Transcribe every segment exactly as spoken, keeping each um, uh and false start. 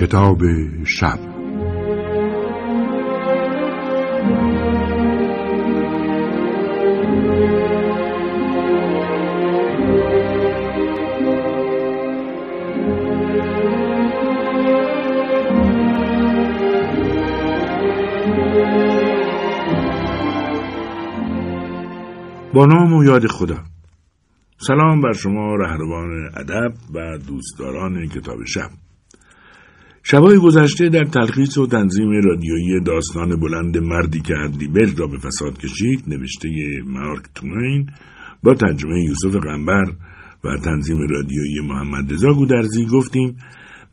کتاب شب. با نام و یاد خدا. سلام بر شما رهروان ادب و دوستداران کتاب شب. شبای گذشته در تلخیص و تنظیم رادیویی داستان بلند مردی که هدلیبرگ را به فساد کشید نوشته مارک تواین با ترجمه یوسف قنبار و تنظیم رادیویی محمد رضا گودرزی گفتیم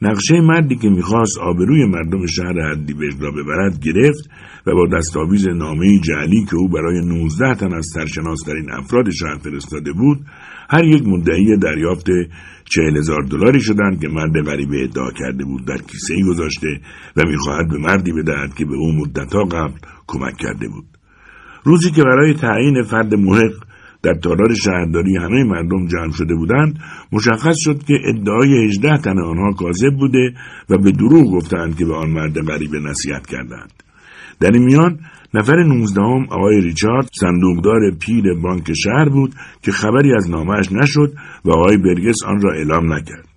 نقشه مردی که میخواست آبروی مردم شهر هدلیبرگ را ببرد گرفت و با دستاویز نامه جعلی که او برای نوزده تن از سرشناس‌ترین افراد شهر فرستاده بود هر یک مدعی دریافت چهل هزار دلاری شدند که مرد غریبه ادعا کرده بود در کیسه‌ای گذاشته و میخواهد به مردی بدهد که به او مدت‌ها قبل کمک کرده بود. روزی که برای تعیین فرد محق در تالار شهرداری همه مردم جمع شده بودند، مشخص شد که ادعای هجده تن آنها کاذب بوده و به دروغ گفتند که به آن مرد غریبه نصیحت کردند. در این میان نفر نوزدهم آقای ریچارد صندوقدار پیر بانک شهر بود که خبری از نامه‌اش نشد و آقای برگس آن را اعلام نکرد.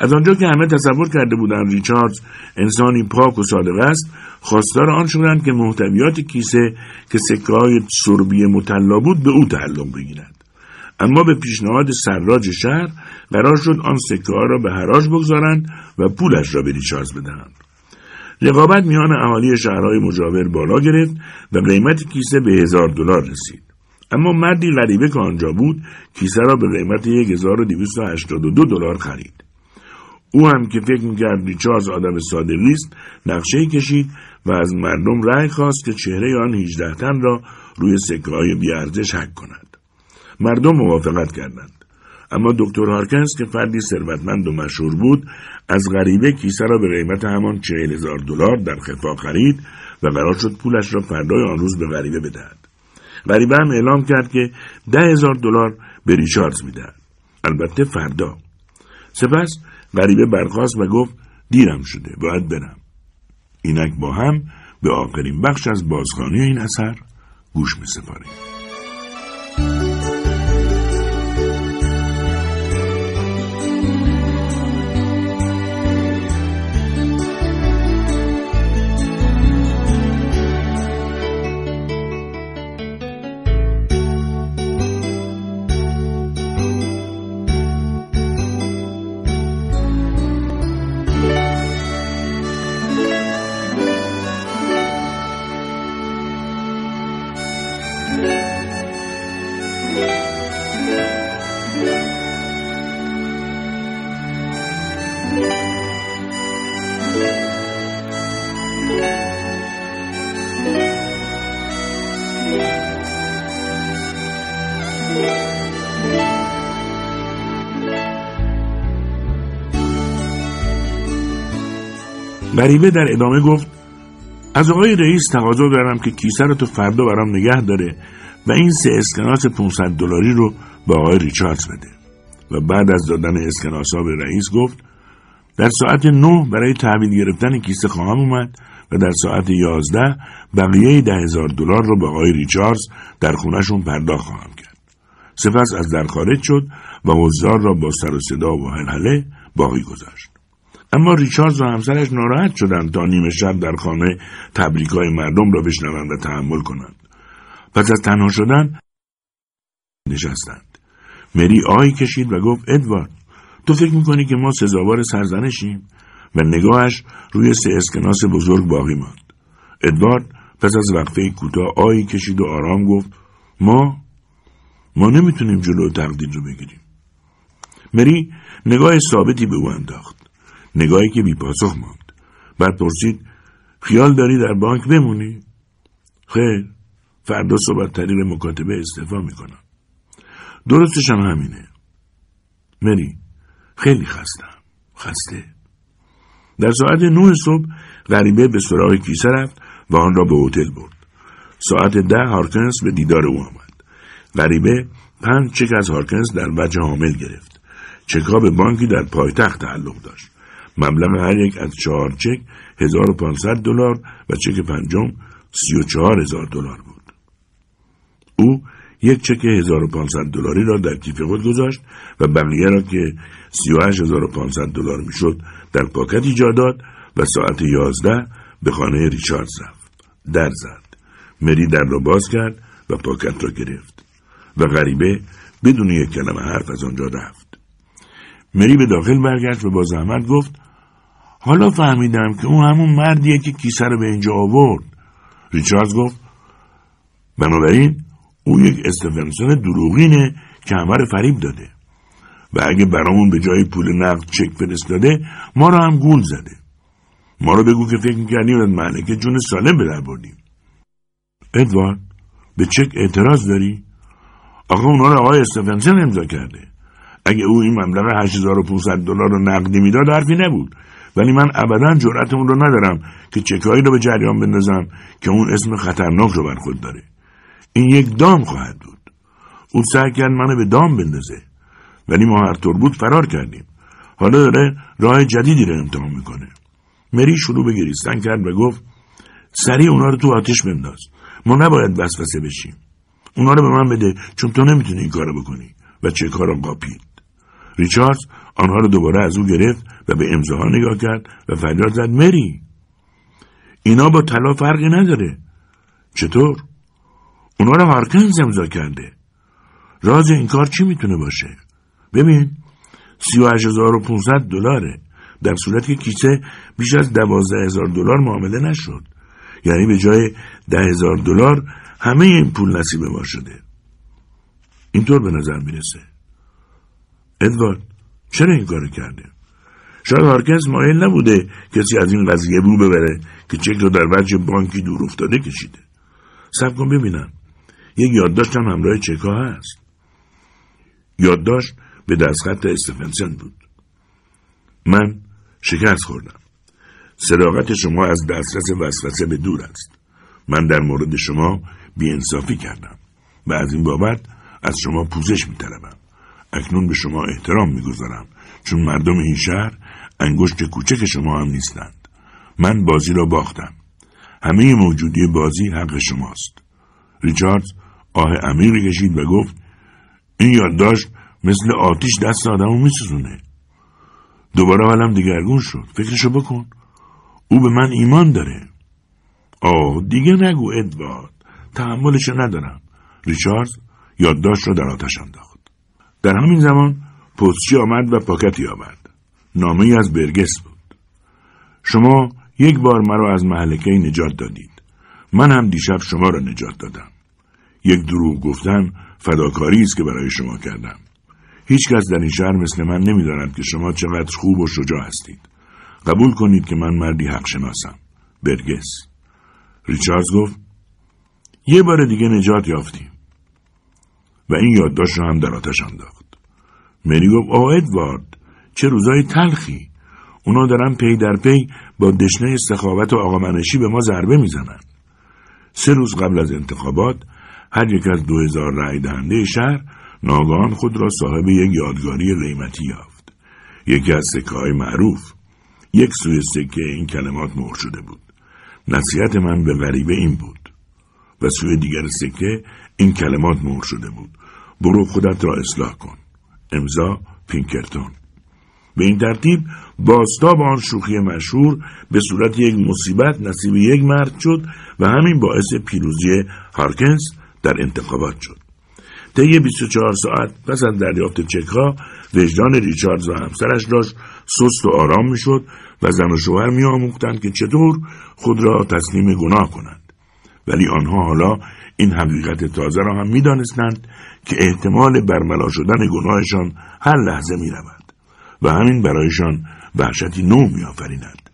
از آنجا که همه تصور کرده بودند ریچاردز انسانی پاک و صادق است، خواستار آن شدند که محتویات کیسه که سکه‌های سربی مطلا بود به او تعلق بگیرد. اما به پیشنهاد سراج شهر قرار شد آن سکه‌ها را به حراج بگذارند و پولش را به ریچاردز بدهند. رقابت میان اهالی شهرهای مجاور بالا گرفت و قیمت کیسه به هزار دلار رسید. اما مردی غریبه که آنجا بود کیسه را به قیمت یک هزار و دویست و هشتاد و دو دلار خرید. او هم که فکر می‌کرد ریچاردز آدم صادقی است، نقشه‌ای کشید و از مردم رأی خواست که چهره آن هجده تن را روی سکه‌های بی‌ارزش حک کند. مردم موافقت کردند. اما دکتر هارکنس که فردی ثروتمند و مشهور بود، از غریبه کیسه را به قیمت همان چهل هزار دلار در خفا خرید و قرار شد پولش را فردای آن روز به غریبه بدهد. غریبه هم اعلام کرد که ده هزار دلار به ریچاردز میدهد. البته فردا. سپس غریبه برخاست و گفت دیرم شده، باید برم. اینک با هم به آخرین بخش از بازخوانی این اثر گوش می‌سپاریم. غریبه در ادامه گفت از آقای رئیس تقاضا دارم که کیسه رو تو فردا برام نگه داره و این سه اسکناس پانصد دلاری رو به آقای ریچاردز بده. و بعد از دادن اسکناس‌ها به رئیس گفت در ساعت نه برای تحویل گرفتن کیسه خواهم اومد و در ساعت یازده بقیه ده هزار دلار رو به آقای ریچاردز در خونه‌شون پرداخت خواهم کرد. سپس از در خارج شد و حضار را با سر و صدا و هلهله باقی گذاشت. اما ریچاردز و همسرش ناراحت شدند تا نیمه شب در خانه تبریک‌های مردم را بشنوند و تحمل کنند. پس از تنها شدن نشستند. مری آهی کشید و گفت ادوارد، تو فکر می‌کنی که ما سزاوار سرزنشیم؟ و نگاهش روی سه اسکناس بزرگ باقی ماند. ادوارد پس از وقفه‌ای کوتاه آهی کشید و آرام گفت ما ما نمیتونیم جلو تقدیر رو بگیریم. مری نگاه ثابتی به او انداخت. نگاهی که بی پاسخ ماند. بعد پرسید خیال داری در بانک بمونی؟ خیر، فردا صبح طریق مکاتبه استعفا میکنم. درستش هم همینه. مری، خیلی خستم. خسته. در ساعت نه صبح غریبه به سراغ کیسه رفت و آن را به هتل برد. ساعت ده هارکنس به دیدار او آمد. غریبه پنج چک از هارکنس در وجه عامل گرفت. چک‌ها به بانکی در پایتخت تعلق داشت. مبلغ هر یک از چهار چک هزار و پانصد دلار و چک پنجم سی و چهار هزار دلار بود. او یک چک هزار و پانصد دلاری را در کیف خود گذاشت و بقیه را که سی و هشت هزار و پانصد دلار میشد در پاکتی جا داد و ساعت یازده به خانه ریچاردز رفت. در زد. مری در را باز کرد و پاکت را گرفت و غریبه بدون یک کلمه حرف از آنجا رفت. مری به داخل برگشت و با زحمت گفت: حالا فهمیدم که اون همون مردیه که کیسه رو به اینجا آورد. ریچاردز گفت: بنابراین او یک استیونسون دروغینه که همه رو فریب داده و اگه برامون به جای پول نقد چک فرستاده ما رو هم گول زده. ما رو بگو که فکر می‌کردیم از معنی که جون سالم به در بردیم. ادوارد، به چک اعتراض داری؟ آقا اونا رو آقای استیونسون امضا کرده. اگه او این مبلغ هشت هزار و پانصد دلار رو نقدی میداد حرفی نبود، ولی من ابداً جرأت اون رو ندارم که چکایی رو به جریان بندازم که اون اسم خطرناک رو بر خود داره. این یک دام خواهد بود. اون سعی کرد منو به دام بندازه، ولی ما هر طور بود فرار کردیم. حالا داره راه جدیدی رو امتحان میکنه. مری شروع به گریستن کرد و گفت: سریع اونا رو تو آتش بنداز. ما نباید وسوسه بشیم. اونا رو به من بده، چون تو نمیتونی این کارو بکنی. و چک‌ها رو قاپید. ریچاردز آنها رو دوباره از او گرفت و به امضاها نگاه کرد و فریاد زد: مری، اینا با طلا فرقی نداره. چطور؟ اونا رو هارکنس امضا کرده. راز این کار چی میتونه باشه؟ ببین، سی و هشت هزار و پانصد دلاره، در صورتی که کیسه بیش از دوازده هزار دلار معامله نشد. یعنی به جای ده هزار دلار همه این پول نصیب ما شده. اینطور به نظر میرسه. ادوارد، چرا این کارو کرده؟ شاید هارکنس مایل نبوده کسی از این قضیه رو ببره که چک رو در وجه بانکی دور افتاده کشیده. صبر کن ببینم. یک یادداشت هم همراه چک‌ها هست. یادداشت به دستخط استیونسون بود. من شکست خوردم. صداقت شما از دسترس وسوسه به دور است. من در مورد شما بی‌انصافی کردم و از این بابت از شما پوزش می‌طلبم. اکنون به شما احترام می‌گذارم، چون مردم این شهر انگشت کوچک شما هم نیستند. من بازی را باختم. همه موجودی بازی حق شماست. ریچاردز آه عمیقی کشید و گفت: این یادداشت مثل آتش دست آدمو میسوزونه. دوباره حالم دگرگون شد. فکرشو بکن. او به من ایمان داره. آه دیگه نگو ادوارد. تحملشو ندارم. ریچاردز یادداشت رو در آتش انداخت. در همین زمان پستچی آمد و پاکتی آورد. نامه‌ای از برگس بود. شما یک بار مرا از مهلکه نجات دادید. من هم دیشب شما را نجات دادم. یک دروغ گفتن فداکاری است که برای شما کردم. هیچ کس در این شهر مثل من نمی‌داند که شما چقدر خوب و شجاع هستید. قبول کنید که من مردی حق شناسم. برگس. ریچاردز گفت: یه بار دیگه نجات یافتیم. و این یادداشت را هم در آتش انداخت. مری گفت: آه ادوارد، چه روزای تلخی. اونا دارن پی در پی با دشنه سخاوت و آقامنشی به ما ضربه میزنن. سه روز قبل از انتخابات هر یک از دو هزار رأی دهنده شهر ناگهان خود را صاحب یک یادگاری قیمتی یافت. یکی از سکه‌های معروف. یک سوی سکه این کلمات مهر شده بود: نصیحت من به غریبه این بود. و سوی دیگر سکه این کلمات مهر شده بود: برو خودت را اصلاح کن. امضا پینکرتون. به این ترتیب بازتاب آن شوخی مشهور به صورت یک مصیبت نصیب یک مرد شد و همین باعث پیروزی هارکنس در انتخابات شد. طی بیست و چهار ساعت پس از دریافت چک‌ها وجدان ریچاردز و همسرش داشت سست و آرام میشد و زن و شوهر میآموختند که چطور خود را تسلیم گناه کنند. ولی آنها حالا این حقیقت تازه را هم میدانستند که احتمال برملا شدن گناهشان هر لحظه میرود و همین برایشان وحشتی نو می‌آفریند.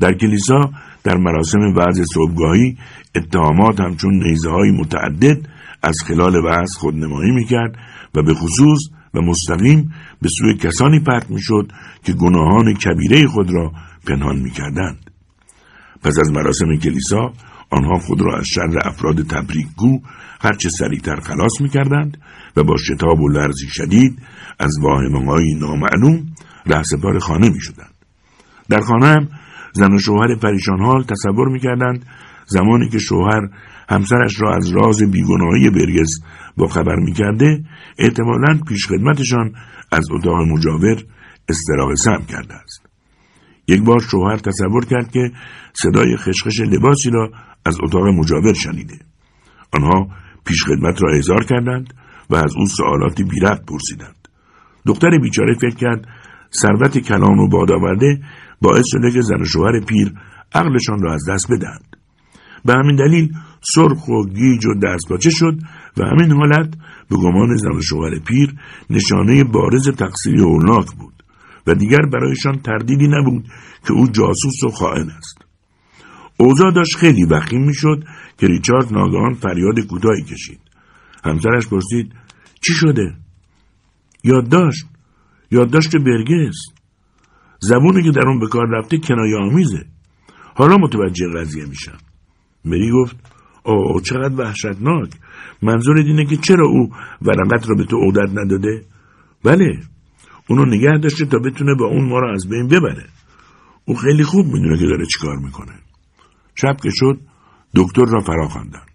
در کلیسا در مراسم وعظ صبحگاهی اتهامات همچون نیزه‌های متعدد از خلال وعظ خودنمایی می‌کرد و به خصوص و مستقیم به سوی کسانی پرت می‌شد که گناهان کبیره خود را پنهان می‌کردند. پس از مراسم کلیسا آنها خود را از شر افراد تبریک‌گو هرچه سریعتر خلاص می‌کردند و با شتاب و لرزی شدید از واهمه‌های نامعلوم رهسپار خانه می‌شدند. در خانه‌ام زن و شوهر پریشان حال تصور می‌کردند زمانی که شوهر همسرش را از راز بیگناهی برگس با خبر می‌کرده، احتمالاً پیش خدمتشان از اتاق مجاور استراحت سم کرده است. یک بار شوهر تصور کرد که صدای خشخش لباسی را از اتاق مجاور شنیده. آنها پیش خدمت را احضار کردند و از او سوالاتی بی‌ربط پرسیدند. دختر بیچاره فکر کرد ثروت کلان و بادآورده باعث شده که زن و شوهر پیر عقلشان را از دست بدهند. به همین دلیل سرخ و گیج و دستپاچه شد و همین حالت به گمان زن و شوهر پیر نشانه بارز تقصیر هولناک بود و دیگر برایشان تردیدی نبود که او جاسوس و خائن است. اوضاع داشت خیلی وخیم میشد که ریچارد ناگهان فریاد کوتاهی کشید. همسرش پرسید چی شده؟ یادداشت یادداشت برگس، زبونی که در اون به کار رفته کنایه‌آمیزه. حالا متوجه قضیه میشم. مری گفت آه چقدر وحشتناک. منظورت اینه که چرا او ورقت را به تو عهدت نداده؟ بله، اونو نگه داشته تا بتونه با اون ما را از بین ببره. او خیلی خوب میدونه که داره چیکار میکنه. شب که شد دکتر را فرا خواندند.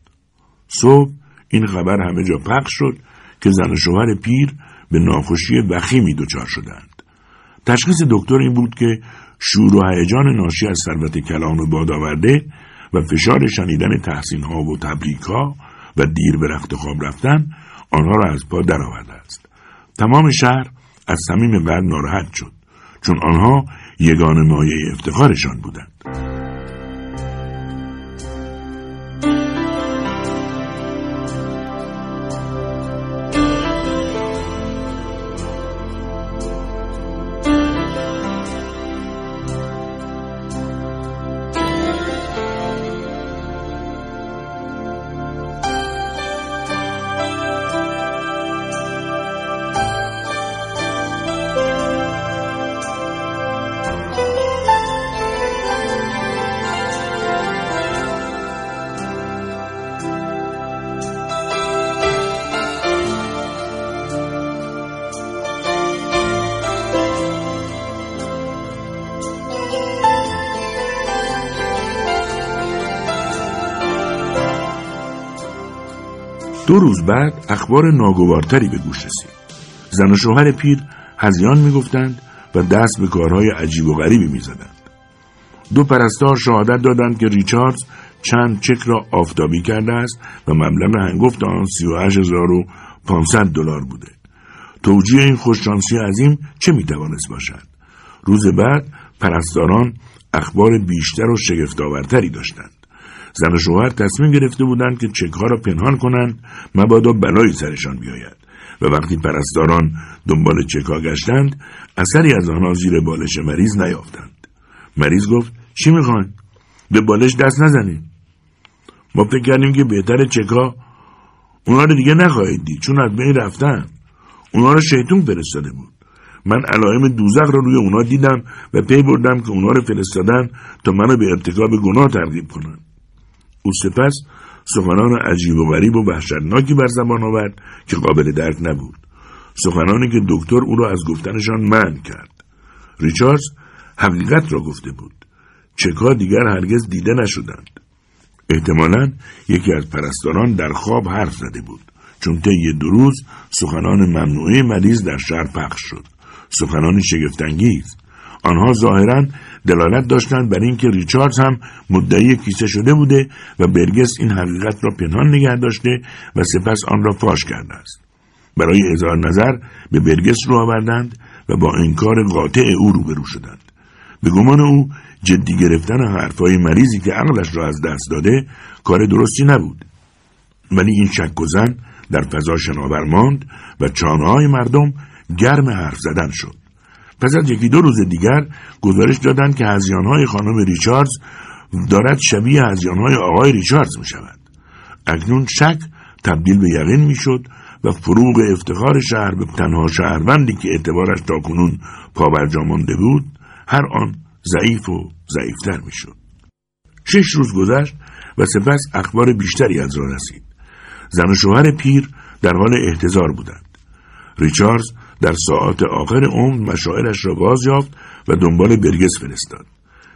صبح این خبر همه جا پخش شد که زن و شوهر پیر به ناخوشی وخیمی دچار شدند. تشخیص دکتر این بود که شور و هیجان ناشی از ثروت کلان و بادآورده و فشار شنیدن تحسین ها و تبریک ها و دیر به رخت خواب رفتن آنها را از پا درآورده است. تمام شهر از صمیم قلب ناراحت شد چون آنها یگانه مایه افتخارشان بودند. دو روز بعد اخبار ناگوارتری به گوش رسید. زن و شوهر پیر هذیان میگفتند و دست به کارهای عجیب و غریبی میزدند. دو پرستار شهادت دادند که ریچاردز چند چک را آفتابی کرده است و مبلغ هنگفت آن سی و هشت هزار و پانصد دلار بوده. توجیه این خوششانسی عظیم چه میتوانست باشد؟ روز بعد پرستاران اخبار بیشتر و شگفت‌آورتری داشتند. زن و شوهر تصمیم گرفته بودند که چک‌ها را پنهان کنند مبادا بلایی سرشان بیاید و وقتی پرستاران دنبال چک‌ها گشتند اثری از آنها زیر بالش مریض نیافتند. مریض گفت چی میخواین؟ به بالش دست نزنید. ما فکر کردیم که بهتر چک‌ها اونها رو دیگه نخواهید دید چون از بین رفتن. اونها رو شیطون فرستاده بود. من علائم دوزخ را روی اونها دیدم و پی بردم که اونها رو فرستادن تا منو به ارتکاب گناه ترغیب کنند. او سپس سخنان عجیب و غریب و وحشتناکی بر زبان آورد که قابل درک نبود. سخنانی که دکتر او را از گفتنشان منع کرد. ریچاردز حقیقت را گفته بود. چک‌ها دیگر هرگز دیده نشدند. احتمالاً یکی از پرستاران در خواب حرف زده بود چون طی دو روز سخنان ممنوعه مریض در شهر پخش شد. سخنانی شگفت‌انگیز. آنها ظاهراً دلالت داشتند بر اینکه ریچاردز هم مدعی کیسه شده بوده و برگس این حقیقت را پنهان نگه داشته و سپس آن را فاش کرده است. برای اظهار نظر به برگس رو آوردند و با انکار قاطع او روبرو شدند. به گمان او جدی گرفتن حرفهای مریضی که عقلش را از دست داده کار درستی نبود. ولی این شک و زن در فضا شناور ماند و چانه‌های مردم گرم حرف زدن شد. پس از یکی دو روز دیگر گزارش دادند که هذیان‌های خانم ریچاردز دارد شبیه هذیان‌های آقای ریچاردز می شود. اکنون شک تبدیل به یقین می شد و فروغ افتخار شهر به تنها شهروندی که اعتبارش تاکنون پابرجا مانده بود هر آن ضعیف و ضعیفتر می شد. شش روز گذشت و سپس اخبار بیشتری از راه رسید. زن و شوهر پیر در حال احتضار بودند. ریچاردز در ساعات آخر عمر مشاعرش را باز یافت و دنبال برگس فرستاد.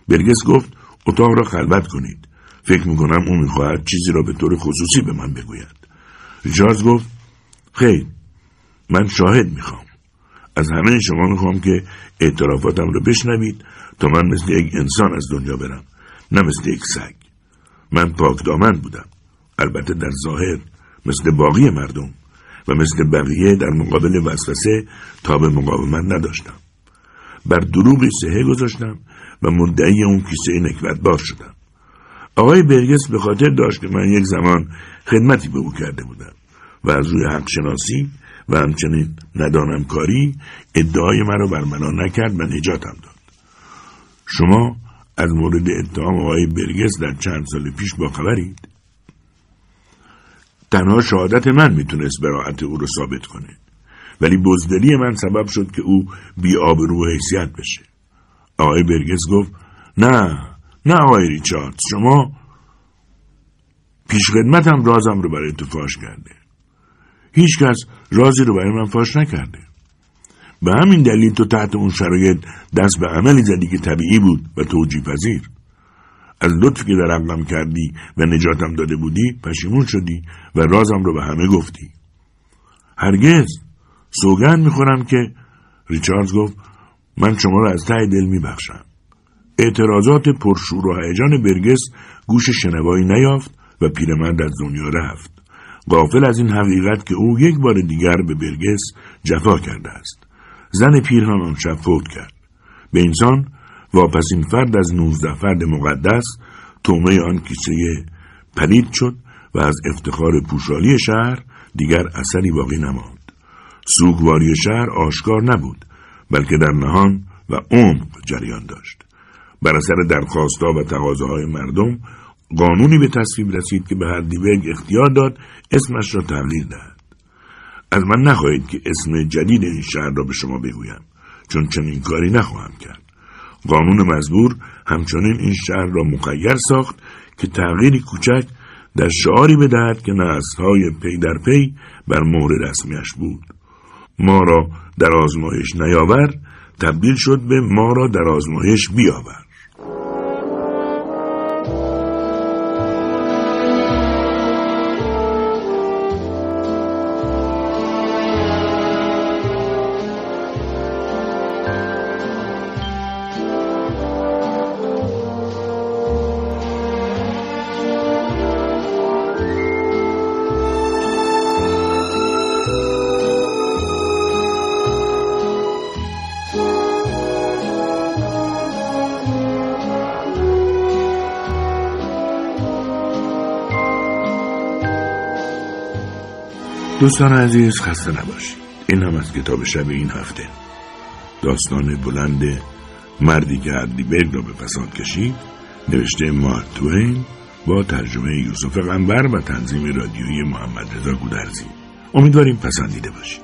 برگس گفت اتاق را خلوت کنید. فکر میکنم او میخواهد چیزی را به طور خصوصی به من بگوید. ریچاردز گفت خیر، من شاهد میخوام. از همه شما میخوام که اعترافاتم را بشنوید تا من مثل یک انسان از دنیا برم، نه مثل یک سگ. من پاکدامن بودم، البته در ظاهر، مثل باقی مردم و مثل بقیه در مقابل وسوسه تا به مقاومت نداشتم. بر دروغی سهه گذاشتم و مدعی اون کیسه نکبت بار شدم. آقای برگس به خاطر داشت که من یک زمان خدمتی به او کرده بودم و از روی حق شناسی و همچنین ندانم کاری ادعای من را برملا نکرد و نجاتم داد. شما از مورد اتهام آقای برگس در چند سال پیش با خبرید؟ تنها شهادت من میتونست براعت او رو ثابت کنه، ولی بزدلی من سبب شد که او بی آبرو حیثیت بشه. آقای برگس گفت نه نه آقای ریچارد، شما پیش خدمتم رازم رو برای تو فاش کرده. هیچ کس رازی رو برای من فاش نکرده. به همین دلیل تو تحت اون شرایط دست به عملی زدی که طبیعی بود و توجیه پذیر. از لطفی که در حقم کردی و نجاتم داده بودی پشیمون شدی و رازم رو به همه گفتی. هرگز. سوگند میخورم که. ریچاردز گفت من شما رو از ته دل میبخشم. اعتراضات پرشور و هیجان برگس گوش شنوایی نیافت و پیرمرد از دنیا رفت، غافل از این حقیقت که او یک بار دیگر به برگس جفا کرده است. زن پیر هم آن شب فوت کرد. به انسان واپس این فرد از نوزده فرد مقدس تومه آن کیسه پلید شد و از افتخار پوشالی شهر دیگر اثری باقی نماند. سوگواری شهر آشکار نبود، بلکه در نهان و عمق جریان داشت. بر اثر درخواست‌ها و تقاضاهای مردم قانونی به تصویب رسید که به هدلیبرگ اختیار داد اسمش را تغییر دهد. از من نخواهید که اسم جدید این شهر را به شما بگویم، چون چنین کاری نخواهم کرد. قانون مزبور همچنین این شهر را مخیر ساخت که تغییری کوچک در شعاری بدهد که نسل‌های پی در پی بر مهر رسمیش بود. ما را در آزمایش نیاور تبدیل شد به ما را در آزمایش بیاور. دوستان عزیز، خسته نباشید. این هم از کتاب شب این هفته، داستان بلند مردی که هدلیبرگ را به فساد کشید، نوشته مارک تواین با ترجمه یوسف قنبار و تنظیم رادیویی محمد رضا گودرزی. امیدواریم پسندیده باشید.